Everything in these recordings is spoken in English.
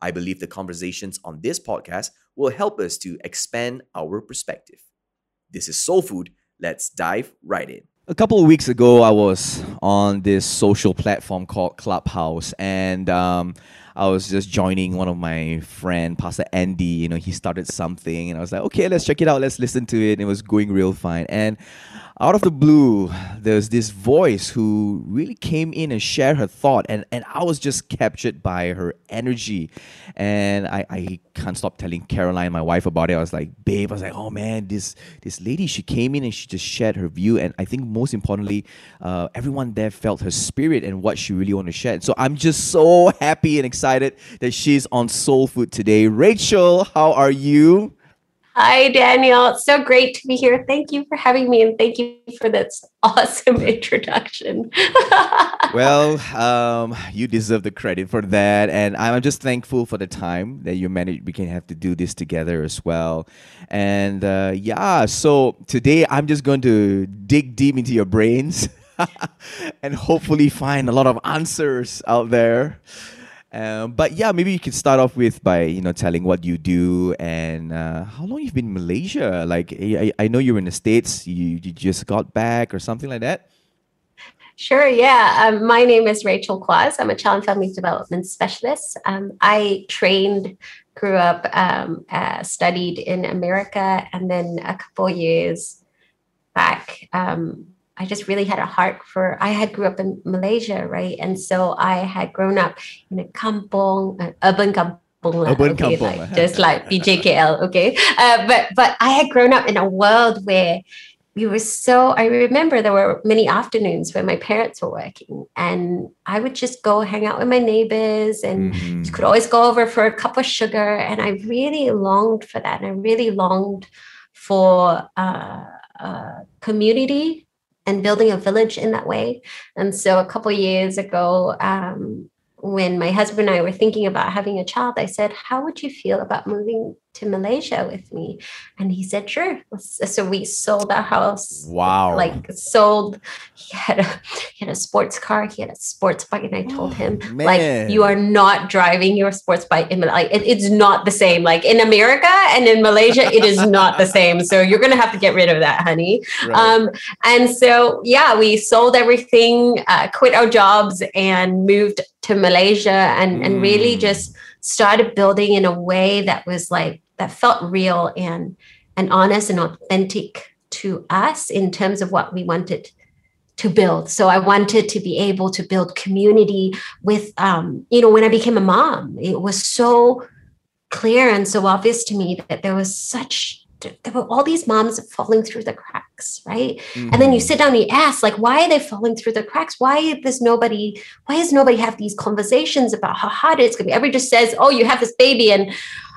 I believe the conversations on this podcast will help us to expand our perspective. This is Soul Food. Let's dive right in. A couple of weeks ago, I was on this social platform called Clubhouse, and I was just joining one of my friend, Pastor Andy. You know, he started something, and I was like, okay, let's check it out. Let's listen to it. And it was going real fine. And out of the blue, there's this voice who really came in and shared her thought, and I was just captured by her energy. And I can't stop telling Caroline, my wife, about it. I was like, babe, oh man, this lady, she came in and she just shared her view. And I think most importantly, everyone there felt her spirit and what she really wanted to share. So I'm just so happy and excited that she's on Soul Food today. Rachel, how are you? Hi, Daniel. It's so great to be here. Thank you for having me and thank you for this awesome introduction. Well, you deserve the credit for that. And I'm just thankful for the time that you managed. We can have to do this together as well. And so today I'm just going to dig deep into your brains and hopefully find a lot of answers out there. But yeah, maybe you can start off with by telling what you do and how long you've been in Malaysia. Like, I know you were in the States, you just got back or something like that. Sure, yeah. My name is Rachel Kwas. I'm a child and family development specialist. I trained, grew up, studied in America, and then a couple years back, I just really had a heart grew up in Malaysia, right? And so I had grown up in a kampong, urban kampong. Like, just like BJKL, okay? But I had grown up in a world where we were I remember there were many afternoons where my parents were working and I would just go hang out with my neighbors and you could always go over for a cup of sugar. And I really longed for that. And I really longed for community and building a village in that way. And so a couple of years ago, when my husband and I were thinking about having a child, I said, how would you feel about moving to Malaysia with me? And he said, sure. So we sold our house. Wow. He had a sports car, he had a sports bike. And I told him, man, you are not driving your sports bike in Malaysia. It's not the same. Like in America and in Malaysia, it is not the same. So you're going to have to get rid of that, honey. Right. And so, yeah, we sold everything, quit our jobs and moved to Malaysia and really just started building in a way that was that felt real and honest and authentic to us in terms of what we wanted to build. So I wanted to be able to build community with, when I became a mom, it was so clear and so obvious to me that there were all these moms falling through the cracks, right? Mm-hmm. And then you sit down and you ask, why are they falling through the cracks? Why does nobody have these conversations about how hard it's going to be? Everybody just says, oh, you have this baby and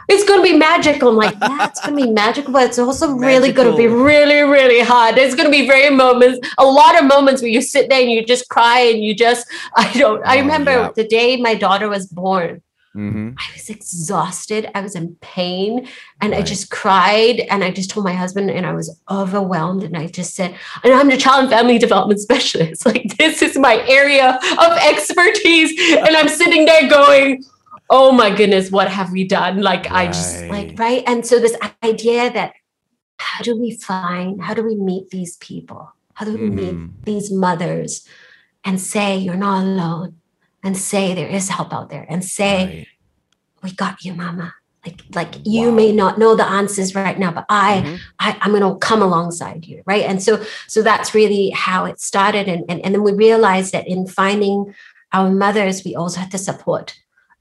it's going to be magical. I'm like, that's going to be magical, but it's also really going to be really, really hard. There's going to be a lot of moments where you sit there and you just cry and you just, I remember the day my daughter was born. Mm-hmm. I was exhausted. I was in pain and I just cried and I just told my husband and I was overwhelmed and I just said, and I'm the child and family development specialist. This is my area of expertise. And I'm sitting there going, oh my goodness, what have we done? Right. And so this idea that how do we meet these people? How do we meet these mothers and say, you're not alone? And say there is help out there and say, we got you, mama. You may not know the answers right now, but I'm going to come alongside you. Right. And so that's really how it started. And then we realized that in finding our mothers, we also had to support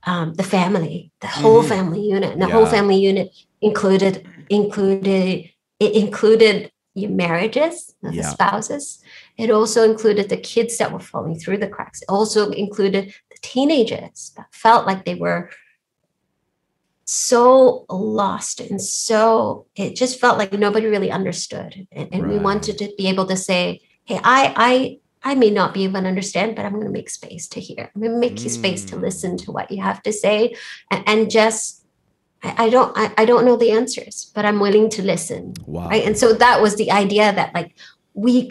the family, the whole family unit. And the whole family unit included your marriages, the spouses. It also included the kids that were falling through the cracks. It also included the teenagers that felt like they were so lost, and so it just felt like nobody really understood. And right. we wanted to be able to say, hey, I may not be able to understand, but I'm going to make space to hear. I'm going to make you space to listen to what you have to say. And just, I don't know the answers, but I'm willing to listen. Wow. Right? And so that was the idea that like we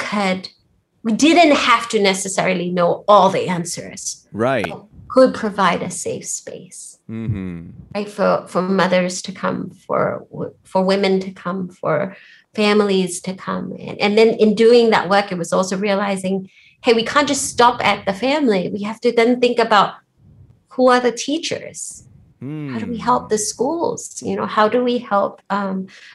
didn't have to necessarily know all the answers. Right. Could provide a safe space, mm-hmm. right? For mothers to come, for women to come, for families to come. And then in doing that work, it was also realizing, hey, we can't just stop at the family. We have to then think about who are the teachers? Mm. How do we help the schools? You know, how do we help, a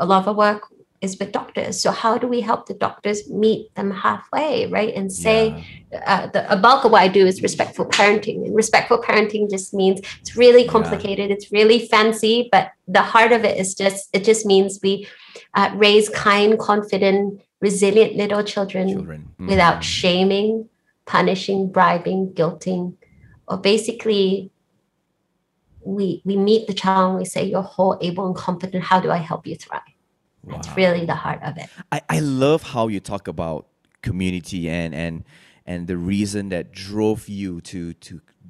lot of work is with doctors. So how do we help the doctors meet them halfway, right? And say, a bulk of what I do is respectful parenting. And respectful parenting just means it's really complicated. Yeah. It's really fancy, but the heart of it is it just means we raise kind, confident, resilient little children. Mm-hmm. without shaming, punishing, bribing, guilting, or basically we meet the child and we say, you're whole, able, and competent. How do I help you thrive? Wow. That's really the heart of it. I love how you talk about community and the reason that drove you to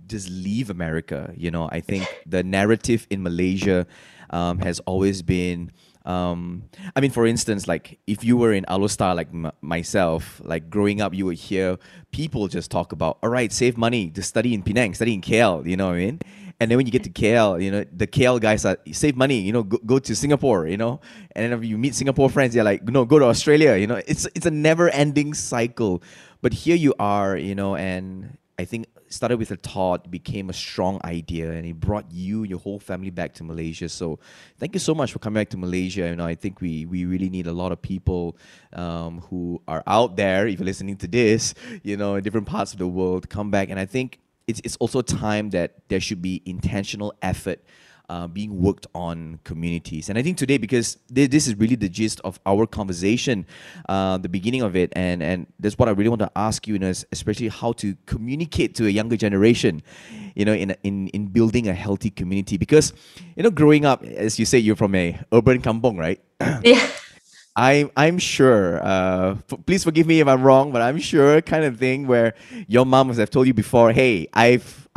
just leave America. You know, I think the narrative in Malaysia has always been, I mean, for instance, like if you were in Alustar like myself, like growing up, you would hear people just talk about, all right, save money to study in Penang, study in KL, you know what I mean? And then when you get to KL, you know, the KL guys are, save money, you know, go to Singapore, you know. And then if you meet Singapore friends, they're like, no, go to Australia, you know. It's a never-ending cycle. But here you are, you know, and I think started with a thought, became a strong idea, and it brought you, your whole family back to Malaysia. So thank you so much for coming back to Malaysia. You know, I think we really need a lot of people who are out there, if you're listening to this, you know, in different parts of the world, come back. And I think it's also time that there should be intentional effort being worked on communities. And I think today, because this is really the gist of our conversation, the beginning of it, and that's what I really want to ask you, you know, is especially how to communicate to a younger generation, you know, in building a healthy community. Because, you know, growing up, as you say, you're from a urban kampung, right? Yeah. I'm sure, please forgive me if I'm wrong, but I'm sure kind of thing where your mom must have told you before, hey, I've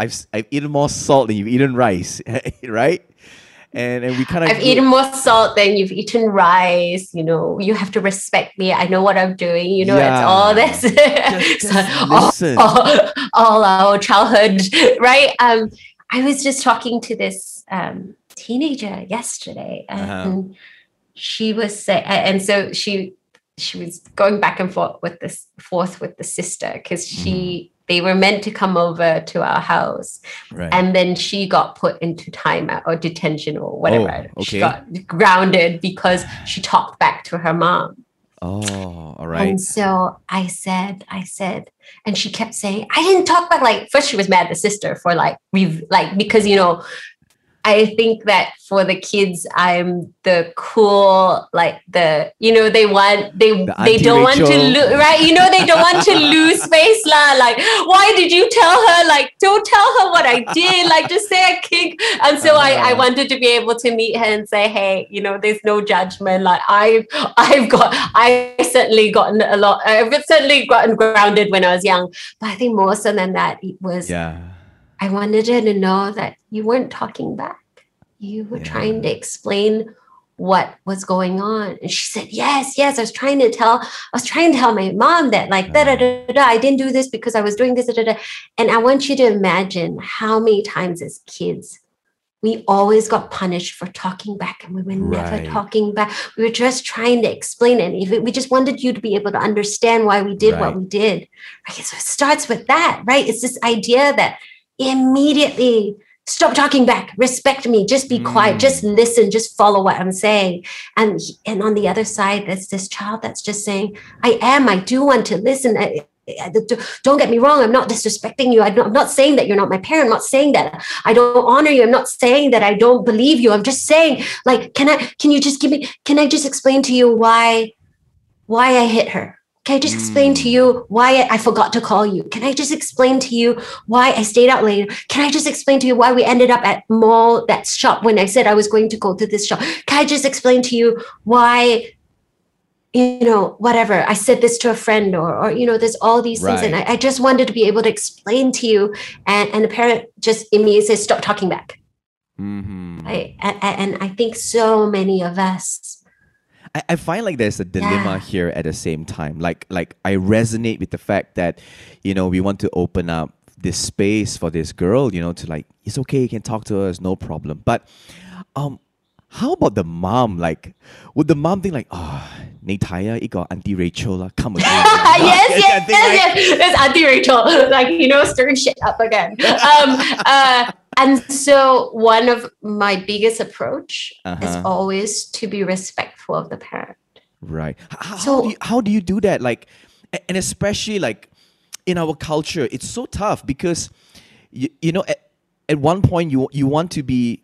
eaten more salt than you've eaten rice, right? And we kind of eaten more salt than you've eaten rice, you know, you have to respect me, I know what I'm doing, you know, it's all this just all our childhood, right? I was just talking to this teenager yesterday, and she was saying, and so she was going back and forth with the sister, because they were meant to come over to our house, right. And then she got put into timeout or detention or whatever. Oh, okay. She got grounded because she talked back to her mom. Oh, all right. And so I said, and she kept saying, I didn't talk back. Like first, she was mad at the sister for like because, you know, I think that for the kids, I'm the cool, like the, you know, they don't want to lose, right? You know, they don't want to lose face lah. Like, why did you tell her? Like, don't tell her what I did. Like, just say I kick. And so I wanted to be able to meet her and say, hey, you know, there's no judgment. Like, I've certainly gotten grounded when I was young, but I think more so than that, it was. Yeah. I wanted her to know that you weren't talking back. You were trying to explain what was going on. And she said, yes. I was trying to tell my mom that like, I didn't do this because I was doing this. Da, da. And I want you to imagine how many times as kids, we always got punished for talking back, and we were never talking back. We were just trying to explain it. We just wanted you to be able to understand why we did what we did. Right? So it starts with that, right? It's this idea that immediately stop talking back, respect me, just be quiet, just listen, just follow what I'm saying. And on the other side, there's this child that's just saying, I do want to listen. Don't get me wrong, I'm not disrespecting you. I'm not saying that you're not my parent. I'm not saying that I don't honor you. I'm not saying that I don't believe you. I'm just saying, like, can I just explain to you why I hit her? Can I just explain to you why I forgot to call you? Can I just explain to you why I stayed out later? Can I just explain to you why we ended up at mall, that shop, when I said I was going to go to this shop? Can I just explain to you why, you know, whatever, I said this to a friend, or you know, there's all these things. And I just wanted to be able to explain to you. And the parent just immediately says, stop talking back. Mm-hmm. And I think so many of us, I find like there's a dilemma here at the same time. Like I resonate with the fact that, you know, we want to open up this space for this girl, you know, to like, it's okay, you can talk to us, no problem. But how about the mom? Like, would the mom think like, oh, Nataya, it got Auntie Rachel lah, come again. Yes. That's Auntie Rachel. Like, you know, stirring shit up again. And so one of my biggest approach is always to be respectful of the parent. Right. How do you do that? Like, and especially like in our culture, it's so tough because, you know, at one point you want to be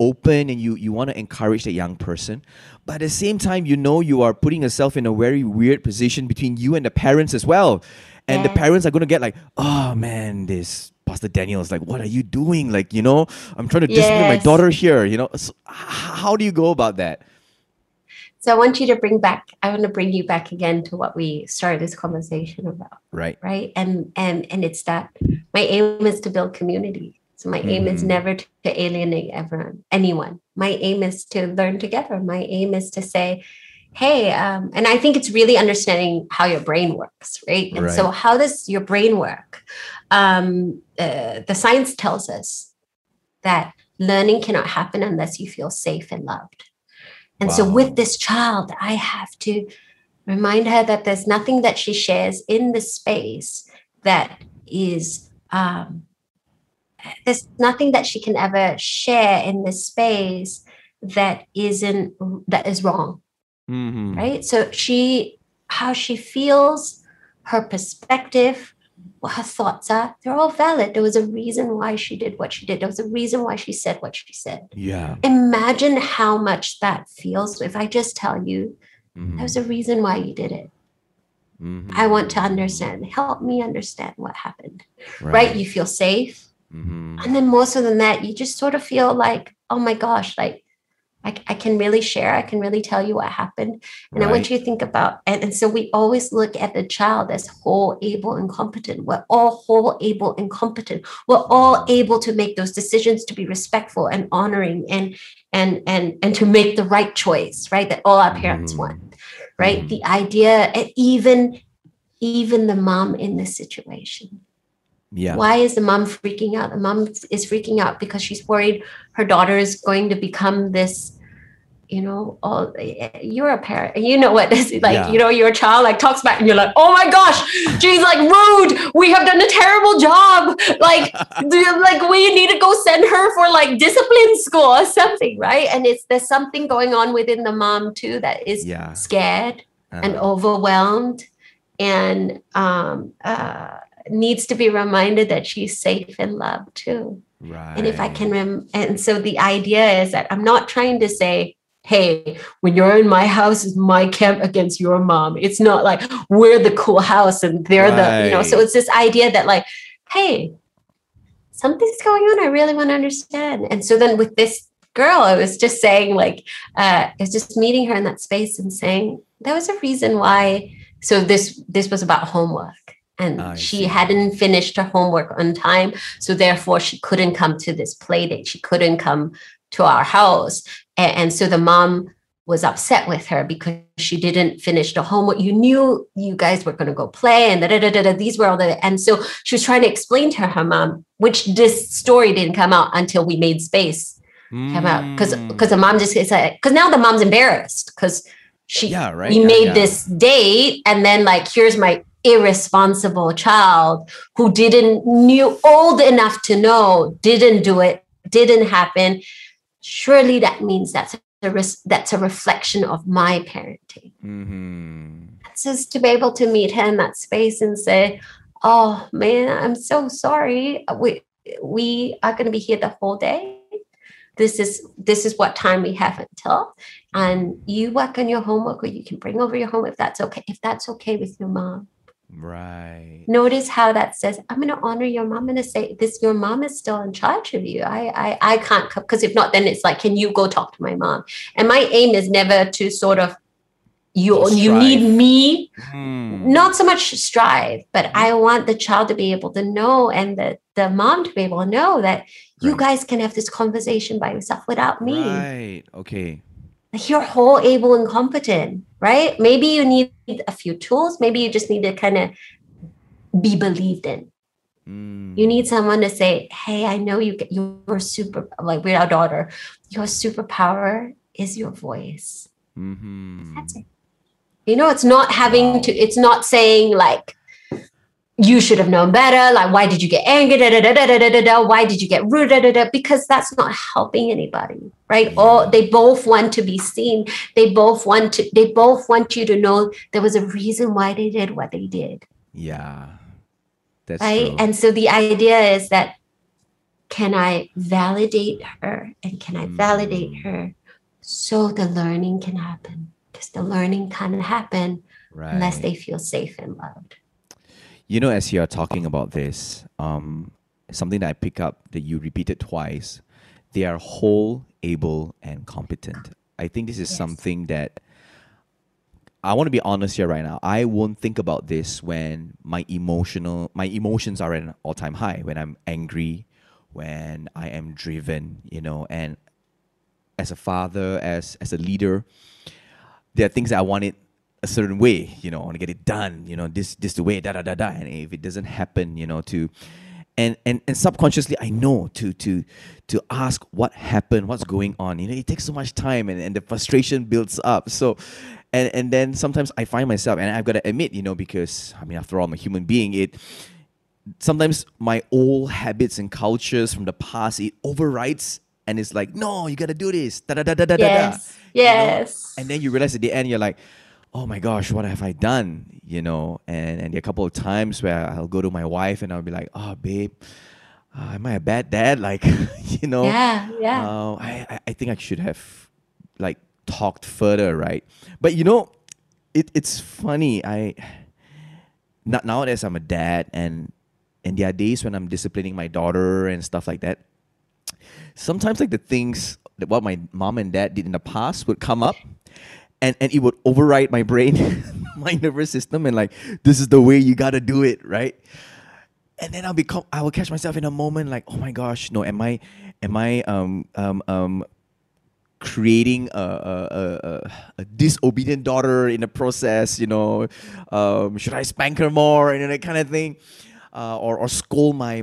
open and you want to encourage the young person. But at the same time, you know, you are putting yourself in a very weird position between you and the parents as well. And the parents are going to get like, oh man, this Pastor Daniel is like, what are you doing? Like, you know, I'm trying to discipline my daughter here, you know. So how do you go about that? So I want to bring you back again to what we started this conversation about. Right. And it's that my aim is to build community. So my aim is never to alienate anyone. My aim is to learn together. My aim is to say, hey, and I think it's really understanding how your brain works, right? And so how does your brain work? The science tells us that learning cannot happen unless you feel safe and loved. And so with this child, I have to remind her that there's nothing that she shares in this space that is, there's nothing that she can ever share in this space that is wrong. Mm-hmm. Right? So how she feels, her perspective, what her thoughts are, they're all valid. There was a reason why she did what she did. There was a reason why she said what she said. Yeah. Imagine how much that feels. If I just tell you, there was a reason why you did it. Mm-hmm. I want to understand. Help me understand what happened. Right? You feel safe. Mm-hmm. And then more so than that, you just sort of feel like, oh my gosh, like, I can really share. I can really tell you what happened. And I want you to think about, and so we always look at the child as whole, able, and competent. We're all whole, able, and competent. We're all able to make those decisions, to be respectful and honoring and to make the right choice, right? That all our parents want, right? The idea, even the mom in this situation. Yeah. Why is the mom freaking out? The mom is freaking out because she's worried her daughter is going to become this, you know, you're a parent. You know what this is like, you know, your child like talks back and you're like, oh my gosh, she's like rude. We have done a terrible job. Like, like we need to go send her for like discipline school or something, right? And there's something going on within the mom too that is scared and overwhelmed and needs to be reminded that she's safe and loved too. Right. And if I can, and so the idea is that I'm not trying to say, hey, when you're in my house, it's my camp against your mom. It's not like we're the cool house and they're the, you know, so it's this idea that like, hey, something's going on. I really want to understand. And so then with this girl, I was just saying like, I was just meeting her in that space and saying, there was a reason why. So this was about homework. And she hadn't finished her homework on time. So therefore, she couldn't come to this play date. She couldn't come to our house. And so the mom was upset with her because she didn't finish the homework. You knew you guys were going to go play and these were all the... And so she was trying to explain to her mom, which this story didn't come out until we made space. Come out. Because the mom just... It's like, because now the mom's embarrassed because we made this date and then like, here's my... irresponsible child who old enough to know didn't do it, didn't happen. Surely that means that's a reflection of my parenting. Mm-hmm. So it's to be able to meet her in that space and say, oh man, I'm so sorry. We are going to be here the whole day. this is what time we have until, and you work on your homework, or you can bring over your home if that's okay with your mom. Right. Notice how that says, I'm going to honor your mom. I'm going to say this, your mom is still in charge of you. I can't come, because if not, then it's like, can you go talk to my mom? And my aim is never to sort of, you need me, not so much strive, but I want the child to be able to know, and the mom to be able to know that you guys can have this conversation by yourself without me. Right. Okay. You're whole, able, and competent, right? Maybe you need a few tools. Maybe you just need to kind of be believed in. You need someone to say, hey, I know you're super, like with our daughter, your superpower is your voice. Mm-hmm. That's it. You know, it's not having to, it's not saying like, you should have known better. Like, why did you get angry? Da, da, da, da, da, da, da. Why did you get rude? Da, da, da. Because that's not helping anybody, right? Or they both want to be seen. They both want you to know there was a reason why they did what they did. Yeah, that's right. True. And so the idea is that, can I validate her, and can I validate her so the learning can happen? Because the learning can't happen unless they feel safe and loved. You know, as you're talking about this, something that I pick up that you repeated twice, they are whole, able, and competent. I think this is something that, I want to be honest here right now, I won't think about this when my emotions are at an all-time high, when I'm angry, when I am driven, you know, and as a father, as a leader, there are things that I wanted a certain way, you know, I want to get it done, you know, this the way, da da da da. And if it doesn't happen, you know, and subconsciously I know to ask what happened, what's going on. You know, it takes so much time, and the frustration builds up. So and then sometimes I find myself, and I've got to admit, you know, because I mean, after all, I'm a human being, sometimes my old habits and cultures from the past, it overrides. And it's like, no, you gotta do this. Da da da da da da. Yes. You know? And then you realize at the end, you're like, oh my gosh, what have I done? You know, and there are a couple of times where I'll go to my wife and I'll be like, oh, babe, am I a bad dad? Like, you know, I think I should have like talked further, right? But you know, it's funny. Now as I'm a dad, and there are days when I'm disciplining my daughter and stuff like that, sometimes like the things that what my mom and dad did in the past would come up. And it would override my brain, my nervous system, and like, this is the way you gotta do it, right? And then I will catch myself in a moment like, oh my gosh, no, am I creating a disobedient daughter in the process? You know, should I spank her more, and that kind of thing, or scold my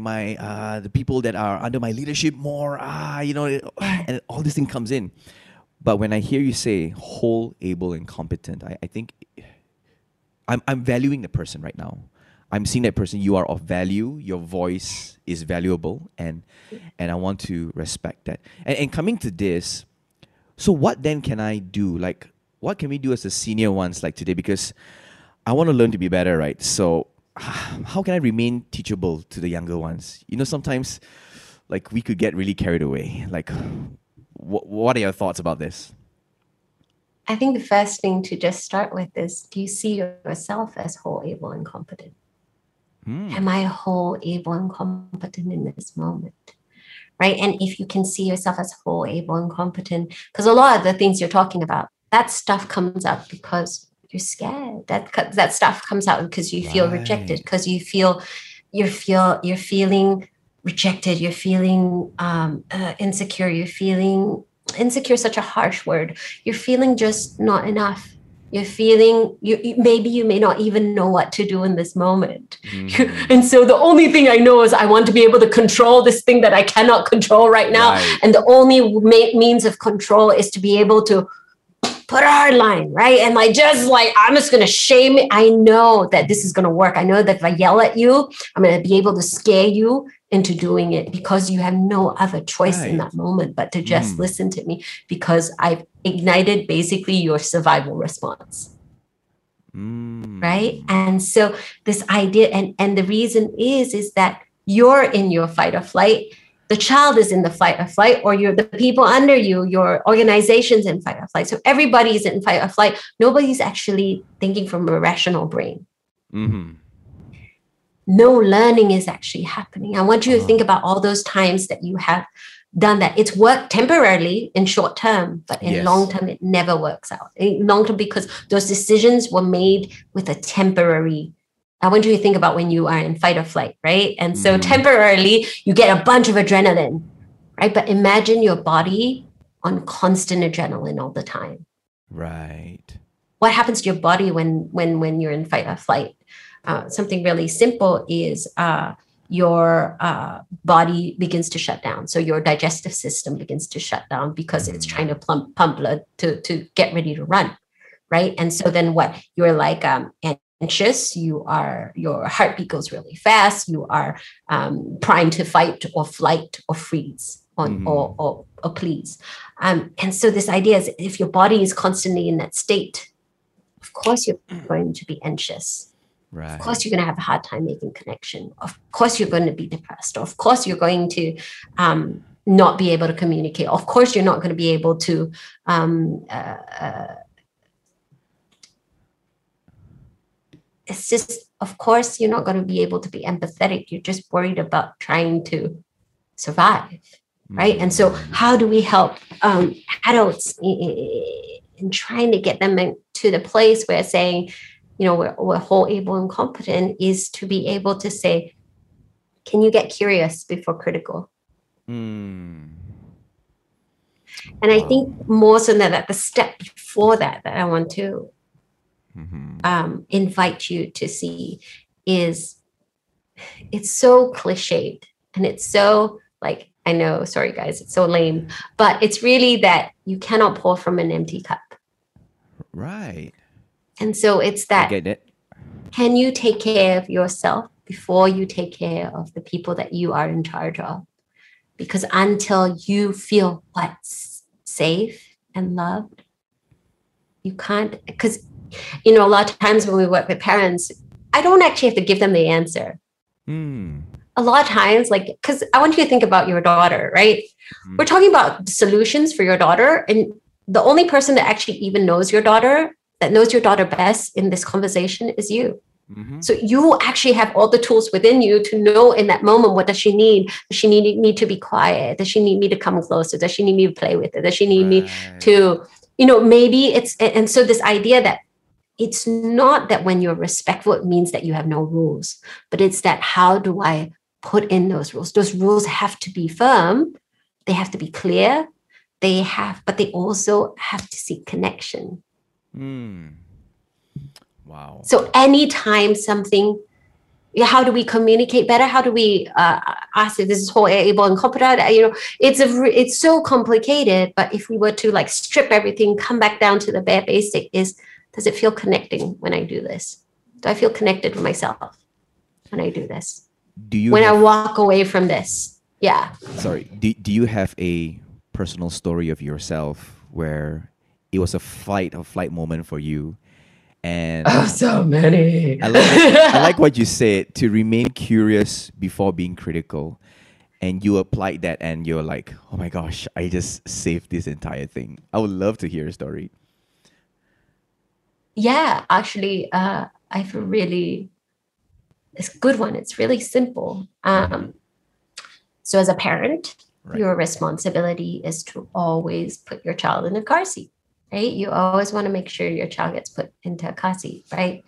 the people that are under my leadership more? You know, and all this thing comes in. But when I hear you say whole, able, and competent, I think I'm valuing the person right now. I'm seeing that person. You are of value. Your voice is valuable, and I want to respect that. And coming to this, so what then can I do? Like, what can we do as the senior ones like today? Because I want to learn to be better, right? So how can I remain teachable to the younger ones? You know, sometimes like we could get really carried away, like. What are your thoughts about this? I think the first thing to just start with is, do you see yourself as whole, able, and competent? Am I whole, able, and competent in this moment? Right? And if you can see yourself as whole, able, and competent, because a lot of the things you're talking about, that stuff comes up because you're scared. That stuff comes out because you feel rejected, because you're feeling rejected, you're feeling insecure, such a harsh word. You're feeling just not enough. You're feeling, maybe you may not even know what to do in this moment. And so the only thing I know is I want to be able to control this thing that I cannot control right now. Right. And the only means of control is to be able to put a hard line, right? And I'm just going to shame it. I know that this is going to work. I know that if I yell at you, I'm going to be able to scare you into doing it, because you have no other choice in that moment but to just listen to me, because I've ignited basically your survival response. Right? And so this idea, and the reason is that you're in your fight or flight, the child is in the fight or flight, or the people under you, your organization's in fight or flight. So everybody's in fight or flight. Nobody's actually thinking from a rational brain. Mm-hmm. No learning is actually happening. I want you to think about all those times that you have done that. It's worked temporarily in short term, but in long term, it never works out. In long term, because those decisions were made with a temporary. I want you to think about when you are in fight or flight, right? And so temporarily, you get a bunch of adrenaline, right? But imagine your body on constant adrenaline all the time. Right. What happens to your body when you're in fight or flight? Something really simple is your body begins to shut down. So your digestive system begins to shut down because it's trying to pump blood to get ready to run, right? And so then what? You're like anxious, your heartbeat goes really fast, you are primed to fight or flight or freeze or please. And so this idea is if your body is constantly in that state, of course you're going to be anxious. Right. Of course, you're going to have a hard time making connection. Of course, you're going to be depressed. Of course, you're going to not be able to communicate. Of course, you're not going to be able to it's just, of course, you're not going to be able to be empathetic. You're just worried about trying to survive, right? And so how do we help adults in trying to get them to the place where saying, you know, we're whole, able, and competent is to be able to say, can you get curious before critical? And I think more so that the step before that I want to invite you to see is it's so cliched and it's so like, I know, sorry guys, it's so lame, but it's really that you cannot pour from an empty cup. Right. And so it's that, can you take care of yourself before you take care of the people that you are in charge of? Because until you feel what's safe and loved, you can't, because, you know, a lot of times when we work with parents, I don't actually have to give them the answer. A lot of times, like, because I want you to think about your daughter, right? We're talking about solutions for your daughter. And the only person that actually even knows your daughter that knows your daughter best in this conversation is you. So you actually have all the tools within you to know in that moment, what does she need? Does she need me to be quiet? Does she need me to come closer? Does she need me to play with her? Does she need me to, you know, maybe it's, and so this idea that it's not that when you're respectful, it means that you have no rules, but it's that how do I put in those rules? Those rules have to be firm. They have to be clear. They have, but they also have to seek connection. Wow. So anytime something, how do we communicate better? How do we ask if this is whole, able, and competent? You know, it's so complicated, but if we were to like strip everything, come back down to the bare basic is, does it feel connecting when I do this? Do I feel connected with myself when I do this? I walk away from this? Yeah. Sorry. Do you have a personal story of yourself where it was a fight or flight moment for you? And oh, so many. I like what you said, to remain curious before being critical. And you applied that and you're like, oh my gosh, I just saved this entire thing. I would love to hear a story. Yeah, actually, I feel really, it's a good one. It's really simple. So as a parent, your responsibility is to always put your child in a car seat. Right? You always want to make sure your child gets put into a car seat, right?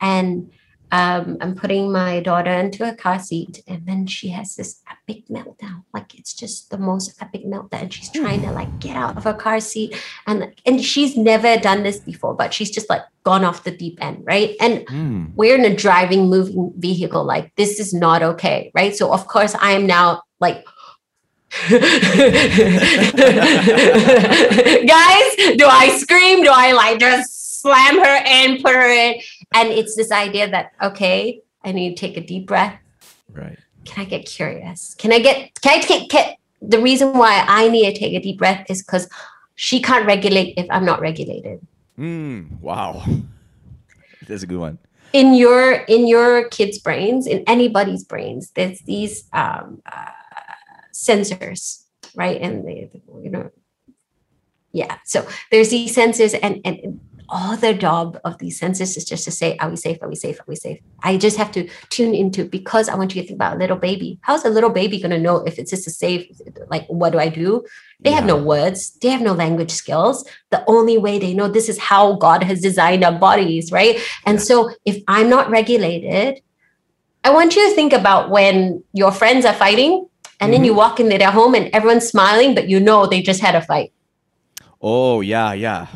And I'm putting my daughter into a car seat, and then she has this epic meltdown. Like, it's just the most epic meltdown. She's trying to like get out of her car seat, and she's never done this before, but she's just like gone off the deep end, right? And we're in a driving, moving vehicle. Like, this is not okay, right? So of course I am now like, guys, do I scream? Do I like just slam her and put her in? And it's this idea that, okay, I need to take a deep breath. Right. Can I get curious? The reason why I need to take a deep breath is because she can't regulate if I'm not regulated. Wow. That's a good one. In your kids' brains, in anybody's brains, there's these sensors, right? And they, you know, yeah. So there's these sensors, and all the job of these sensors is just to say, are we safe? Are we safe? Are we safe? I just have to tune into, because I want you to think about a little baby. How's a little baby going to know if it's just a safe? Like, what do I do? They have no words. They have no language skills. The only way they know this is how God has designed our bodies, right? And so if I'm not regulated, I want you to think about when your friends are fighting and then you walk into their home and everyone's smiling, but you know they just had a fight. Oh, yeah, yeah.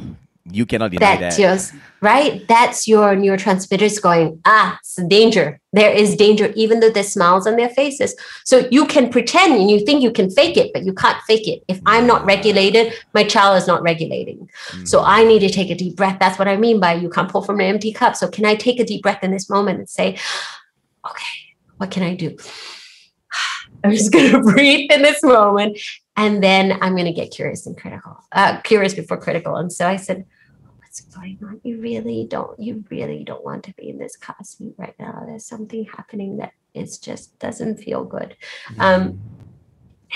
You cannot deny that. Just, right? That's your neurotransmitters going, it's danger. There is danger, even though there's smiles on their faces. So you can pretend and you think you can fake it, but you can't fake it. If I'm not regulated, my child is not regulating. So I need to take a deep breath. That's what I mean by you can't pour from an empty cup. So can I take a deep breath in this moment and say, okay, what can I do? I'm just going to breathe in this moment. And then I'm going to get curious and critical, curious before critical. And so I said, what's going on? You really don't want to be in this classroom right now. There's something happening that it just doesn't feel good. And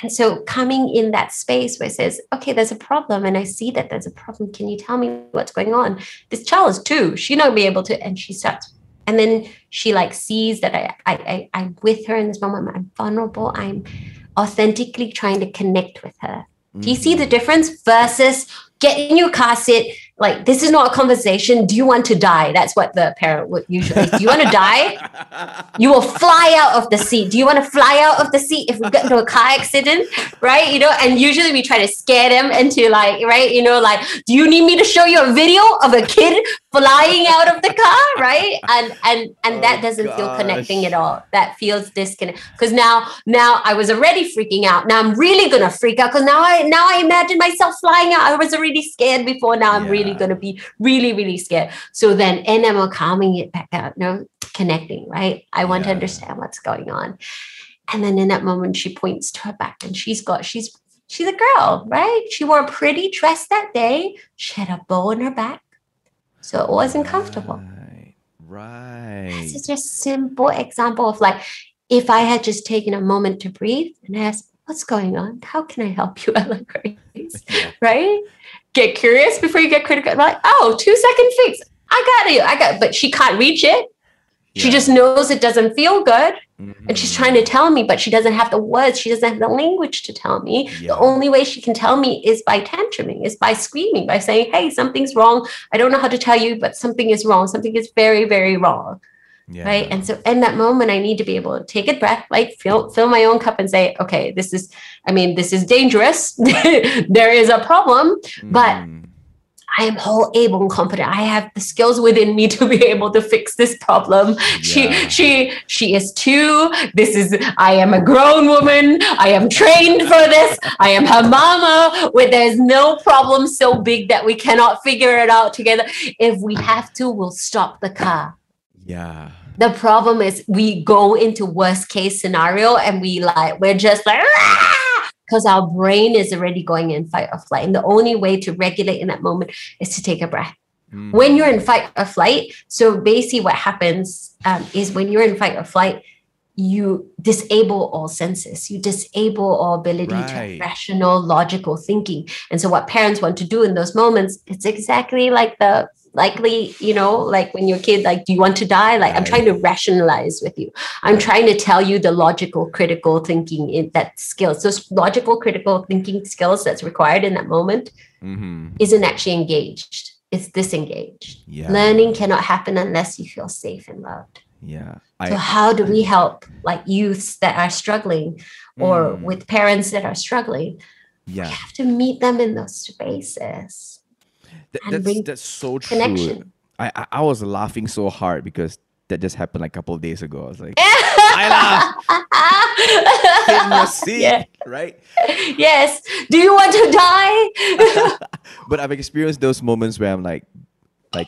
so coming in that space where it says, okay, there's a problem. And I see that there's a problem. Can you tell me what's going on? This child is 2. She's not be able to, and she starts. And then she like sees that I'm with her in this moment. I'm vulnerable. I'm authentically trying to connect with her. Do you see the difference versus get in your car seat? Like, this is not a conversation. Do you want to die? That's what the parent would usually do. You want to die? You will fly out of the seat. Do you want to fly out of the seat if we get into a car accident? Right? You know, and usually we try to scare them into like, right? You know, like, do you need me to show you a video of a kid flying out of the car? Right? And that doesn't feel connecting at all. That feels disconnected. Because now I was already freaking out. Now I'm really going to freak out because now I imagine myself flying out. I was already scared before. Now I'm really going to be really, really scared. So then, and I'm calming it back out, no, connecting, right? I want to understand what's going on. And then in that moment, she points to her back, and she's a girl, right? She wore a pretty dress that day. She had a bow on her back. So it wasn't comfortable. Right. This is just a simple example of like, if I had just taken a moment to breathe and ask, what's going on? How can I help you, Ella Grace? Right? Get curious before you get critical. Like, oh, 2-second fix. I got it. But she can't reach it. Yeah. She just knows it doesn't feel good. And she's trying to tell me, but she doesn't have the words. She doesn't have the language to tell me. Yeah. The only way she can tell me is by tantruming, is by screaming, by saying, hey, something's wrong. I don't know how to tell you, but something is wrong. Something is very, very wrong. Yeah. Right. And so in that moment, I need to be able to take a breath, like fill my own cup and say, okay, this is dangerous. There is a problem, but I am whole, able, and competent. I have the skills within me to be able to fix this problem. Yeah. She is 2. I am a grown woman. I am trained for this. I am her mama. Where there's no problem so big that we cannot figure it out together. If we have to, we'll stop the car. Yeah. The problem is we go into worst case scenario and we're just like, because our brain is already going in fight or flight. And the only way to regulate in that moment is to take a breath. When you're in fight or flight, so basically what happens is when you're in fight or flight, you disable all senses. You disable all ability to rational, logical thinking. And so what parents want to do in those moments, it's exactly like the likely, you know, like when your kid, like, do you want to die? Like, I'm trying to rationalize with you. I'm trying to tell you the logical, critical thinking that skills, those logical, critical thinking skills that's required in that moment isn't actually engaged. It's disengaged. Yeah. Learning cannot happen unless you feel safe and loved. Yeah. So how do we help like youths that are struggling or with parents that are struggling? Yeah. We have to meet them in those spaces. That's so true. Connection. I was laughing so hard because that just happened like a couple of days ago. I was like, I laugh. Yeah. Right? Yes. Do you want to die? But I've experienced those moments where I'm like,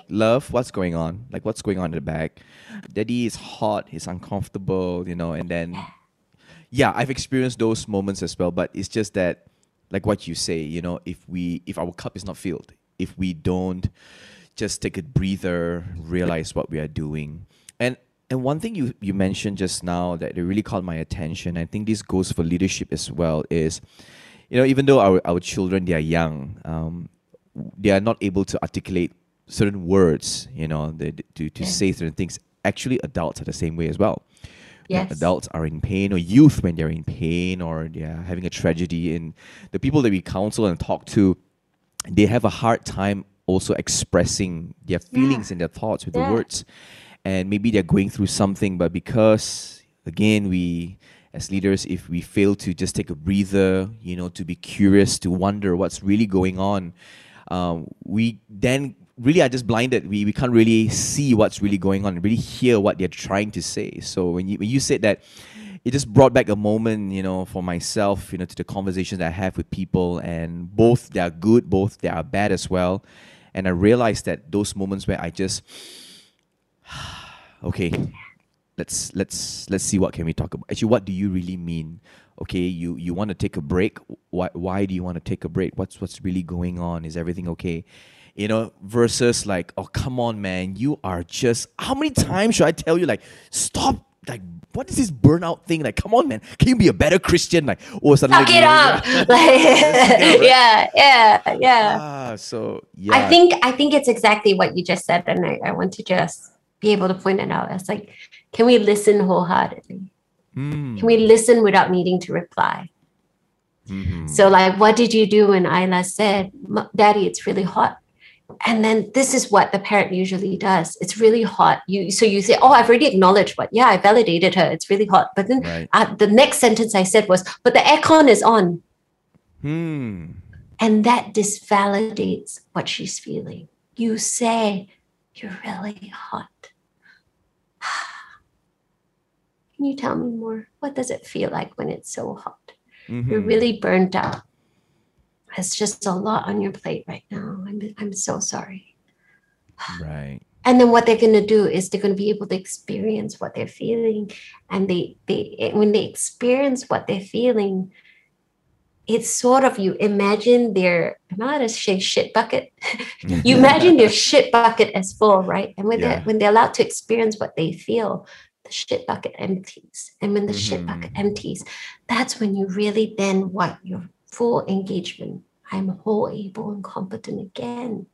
love, what's going on? Like, what's going on in the back? Daddy is hot. He's uncomfortable, you know. And then, yeah, I've experienced those moments as well. But it's just that, like what you say, you know, if our cup is not filled, if we don't just take a breather, realize what we are doing. And And one thing you mentioned just now that it really caught my attention, I think this goes for leadership as well, is, you know, even though our children, they are young, they are not able to articulate certain words, you know, to say certain things. Actually, adults are the same way as well. Yes. When adults are in pain, or youth when they're in pain, or they're having a tragedy, and the people that we counsel and talk to, they have a hard time also expressing their feelings and their thoughts with the words. And maybe they're going through something, but because, again, we as leaders, if we fail to just take a breather, you know, to be curious, to wonder what's really going on, we then really are just blinded. We can't really see what's really going on and really hear what they're trying to say. So when you said that, it just brought back a moment, you know, for myself, you know, to the conversations that I have with people, and both they are good, both they are bad as well. And I realized that those moments where I just, okay, let's see, what can we talk about? Actually, what do you really mean? Okay, you want to take a break. Why do you want to take a break? What's really going on? Is everything okay? You know, versus like, oh, come on, man, you are just, how many times should I tell you, like, stop, like, what is this burnout thing? Like, come on, man, can you be a better Christian? Like, oh, suddenly suck it up. Like, right? Yeah. So, yeah. I think it's exactly what you just said, and I want to just be able to point it out. It's like, can we listen wholeheartedly? Can we listen without needing to reply? So, like, what did you do when Ayla said, Daddy, it's really hot? And then this is what the parent usually does. It's really hot. So you say, oh, I've already acknowledged what. Yeah, I validated her. It's really hot. But then the next sentence I said was, but the aircon is on. And that disvalidates what she's feeling. You say, you're really hot. Can you tell me more? What does it feel like when it's so hot? You're really burnt out. It's just a lot on your plate right now. I'm so sorry. Right. And then what they're going to do is they're going to be able to experience what they're feeling. And when they experience what they're feeling, it's sort of, you imagine their, I'm not going to say shit bucket. You imagine their shit bucket as full, right? And when they're allowed to experience what they feel, the shit bucket empties. And when the shit bucket empties, that's when you really then want your full engagement. I'm whole, able, and competent again.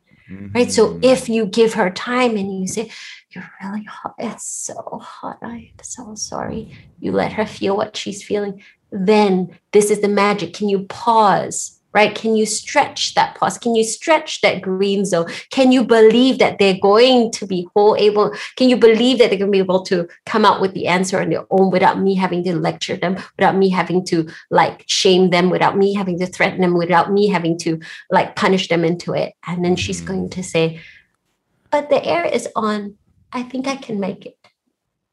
Right? So if you give her time and you say, you're really hot, it's so hot, I'm so sorry. You let her feel what she's feeling. Then this is the magic. Can you pause? Right? Can you stretch that pause? Can you stretch that green zone? Can you believe that they're going to be whole, able? Can you believe that they're going to be able to come out with the answer on their own without me having to lecture them, without me having to, like, shame them, without me having to threaten them, without me having to, like, punish them into it? And then she's going to say, but the air is on. I think I can make it.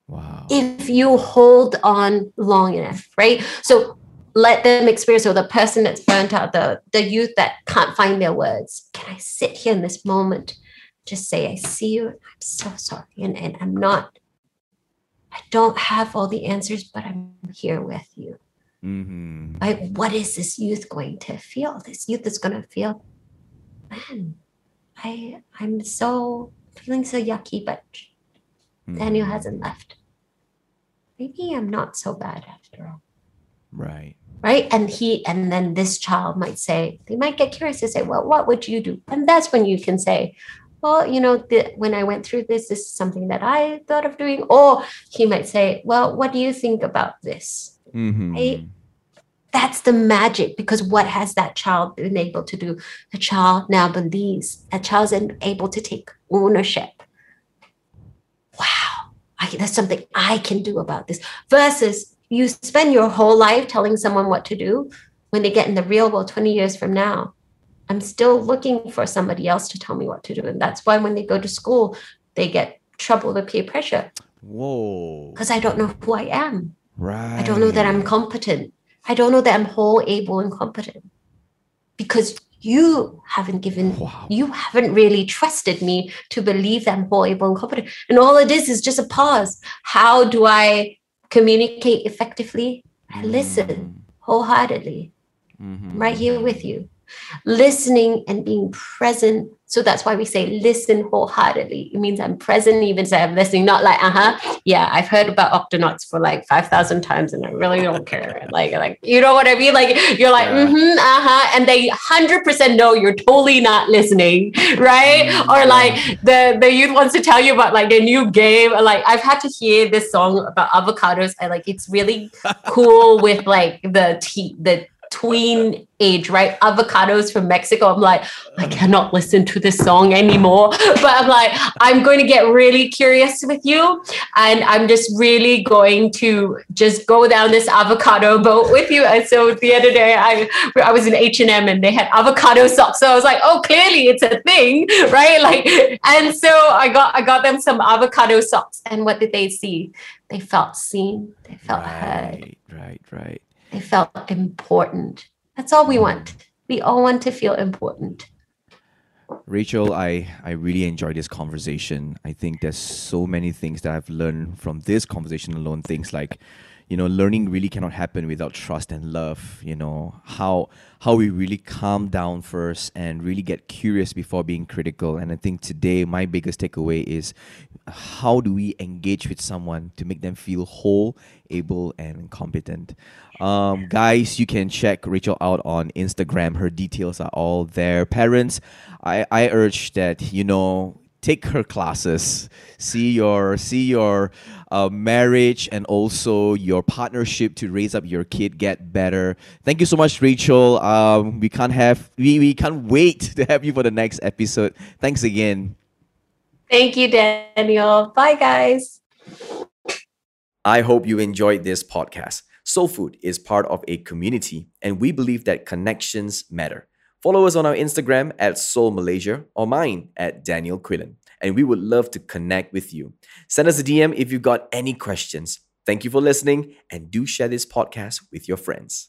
Wow. If you hold on long enough, right? So let them experience, or the person that's burnt out, the youth that can't find their words. Can I sit here in this moment? Just say, I see you, and I'm so sorry. And I'm not, I don't have all the answers, but I'm here with you. Right? What is this youth going to feel? This youth is going to feel, man, I'm so feeling so yucky, but Daniel hasn't left. Maybe I'm not so bad after all. Right. And then this child might say, they might get curious to say, well, what would you do? And that's when you can say, well, you know, when I went through this, this is something that I thought of doing. Or he might say, well, what do you think about this? Right? That's the magic, because what has that child been able to do? The child now believes. A child's able to take ownership. Wow, that's something I can do about this. Versus, you spend your whole life telling someone what to do. When they get in the real world 20 years from now, I'm still looking for somebody else to tell me what to do. And that's why when they go to school, they get trouble with peer pressure. Whoa. Because I don't know who I am. Right. I don't know that I'm competent. I don't know that I'm whole, able, and competent. Because you haven't given, you haven't really trusted me to believe that I'm whole, able, and competent. And all it is just a pause. How do I communicate effectively? I listen wholeheartedly. I'm right here with you. listening and being present. So that's why we say listen wholeheartedly. It means I'm present even if I'm listening, not like, yeah, I've heard about Octonauts for like 5,000 times and I really don't care. Like, you know what I mean? Like, you're like, and they 100% know you're totally not listening, right? Or like the youth wants to tell you about like a new game. Or like, I've had to hear this song about avocados. I like, it's really cool with like the tween age, right? Avocados from Mexico. I'm like, I cannot listen to this song anymore. But I'm like, I'm going to get really curious with you. And I'm just really going to just go down this avocado boat with you. And so the other day I was in H&M and they had avocado socks. So I was like, oh, clearly it's a thing, right? Like, and so I got them some avocado socks. And what did they see? They felt seen. They felt heard. Right. They felt important. That's all we want. We all want to feel important. Rachel, I really enjoyed this conversation. I think there's so many things that I've learned from this conversation alone. Things like, you know, learning really cannot happen without trust and love. You know, how we really calm down first and really get curious before being critical. And I think today my biggest takeaway is how do we engage with someone to make them feel whole, able, and competent. Guys, you can check Rachel out on Instagram. Her details are all there. Parents, I urge that, you know, take her classes, see your marriage and also your partnership to raise up your kid, get better. Thank you so much, Rachel. We can't wait to have you for the next episode. Thanks again. Thank you, Daniel. Bye, guys. I hope you enjoyed this podcast. Soul Food is part of a community, and we believe that connections matter. Follow us on our Instagram at Soul Malaysia or mine at Daniel Quillen, and we would love to connect with you. Send us a DM if you've got any questions. Thank you for listening, and do share this podcast with your friends.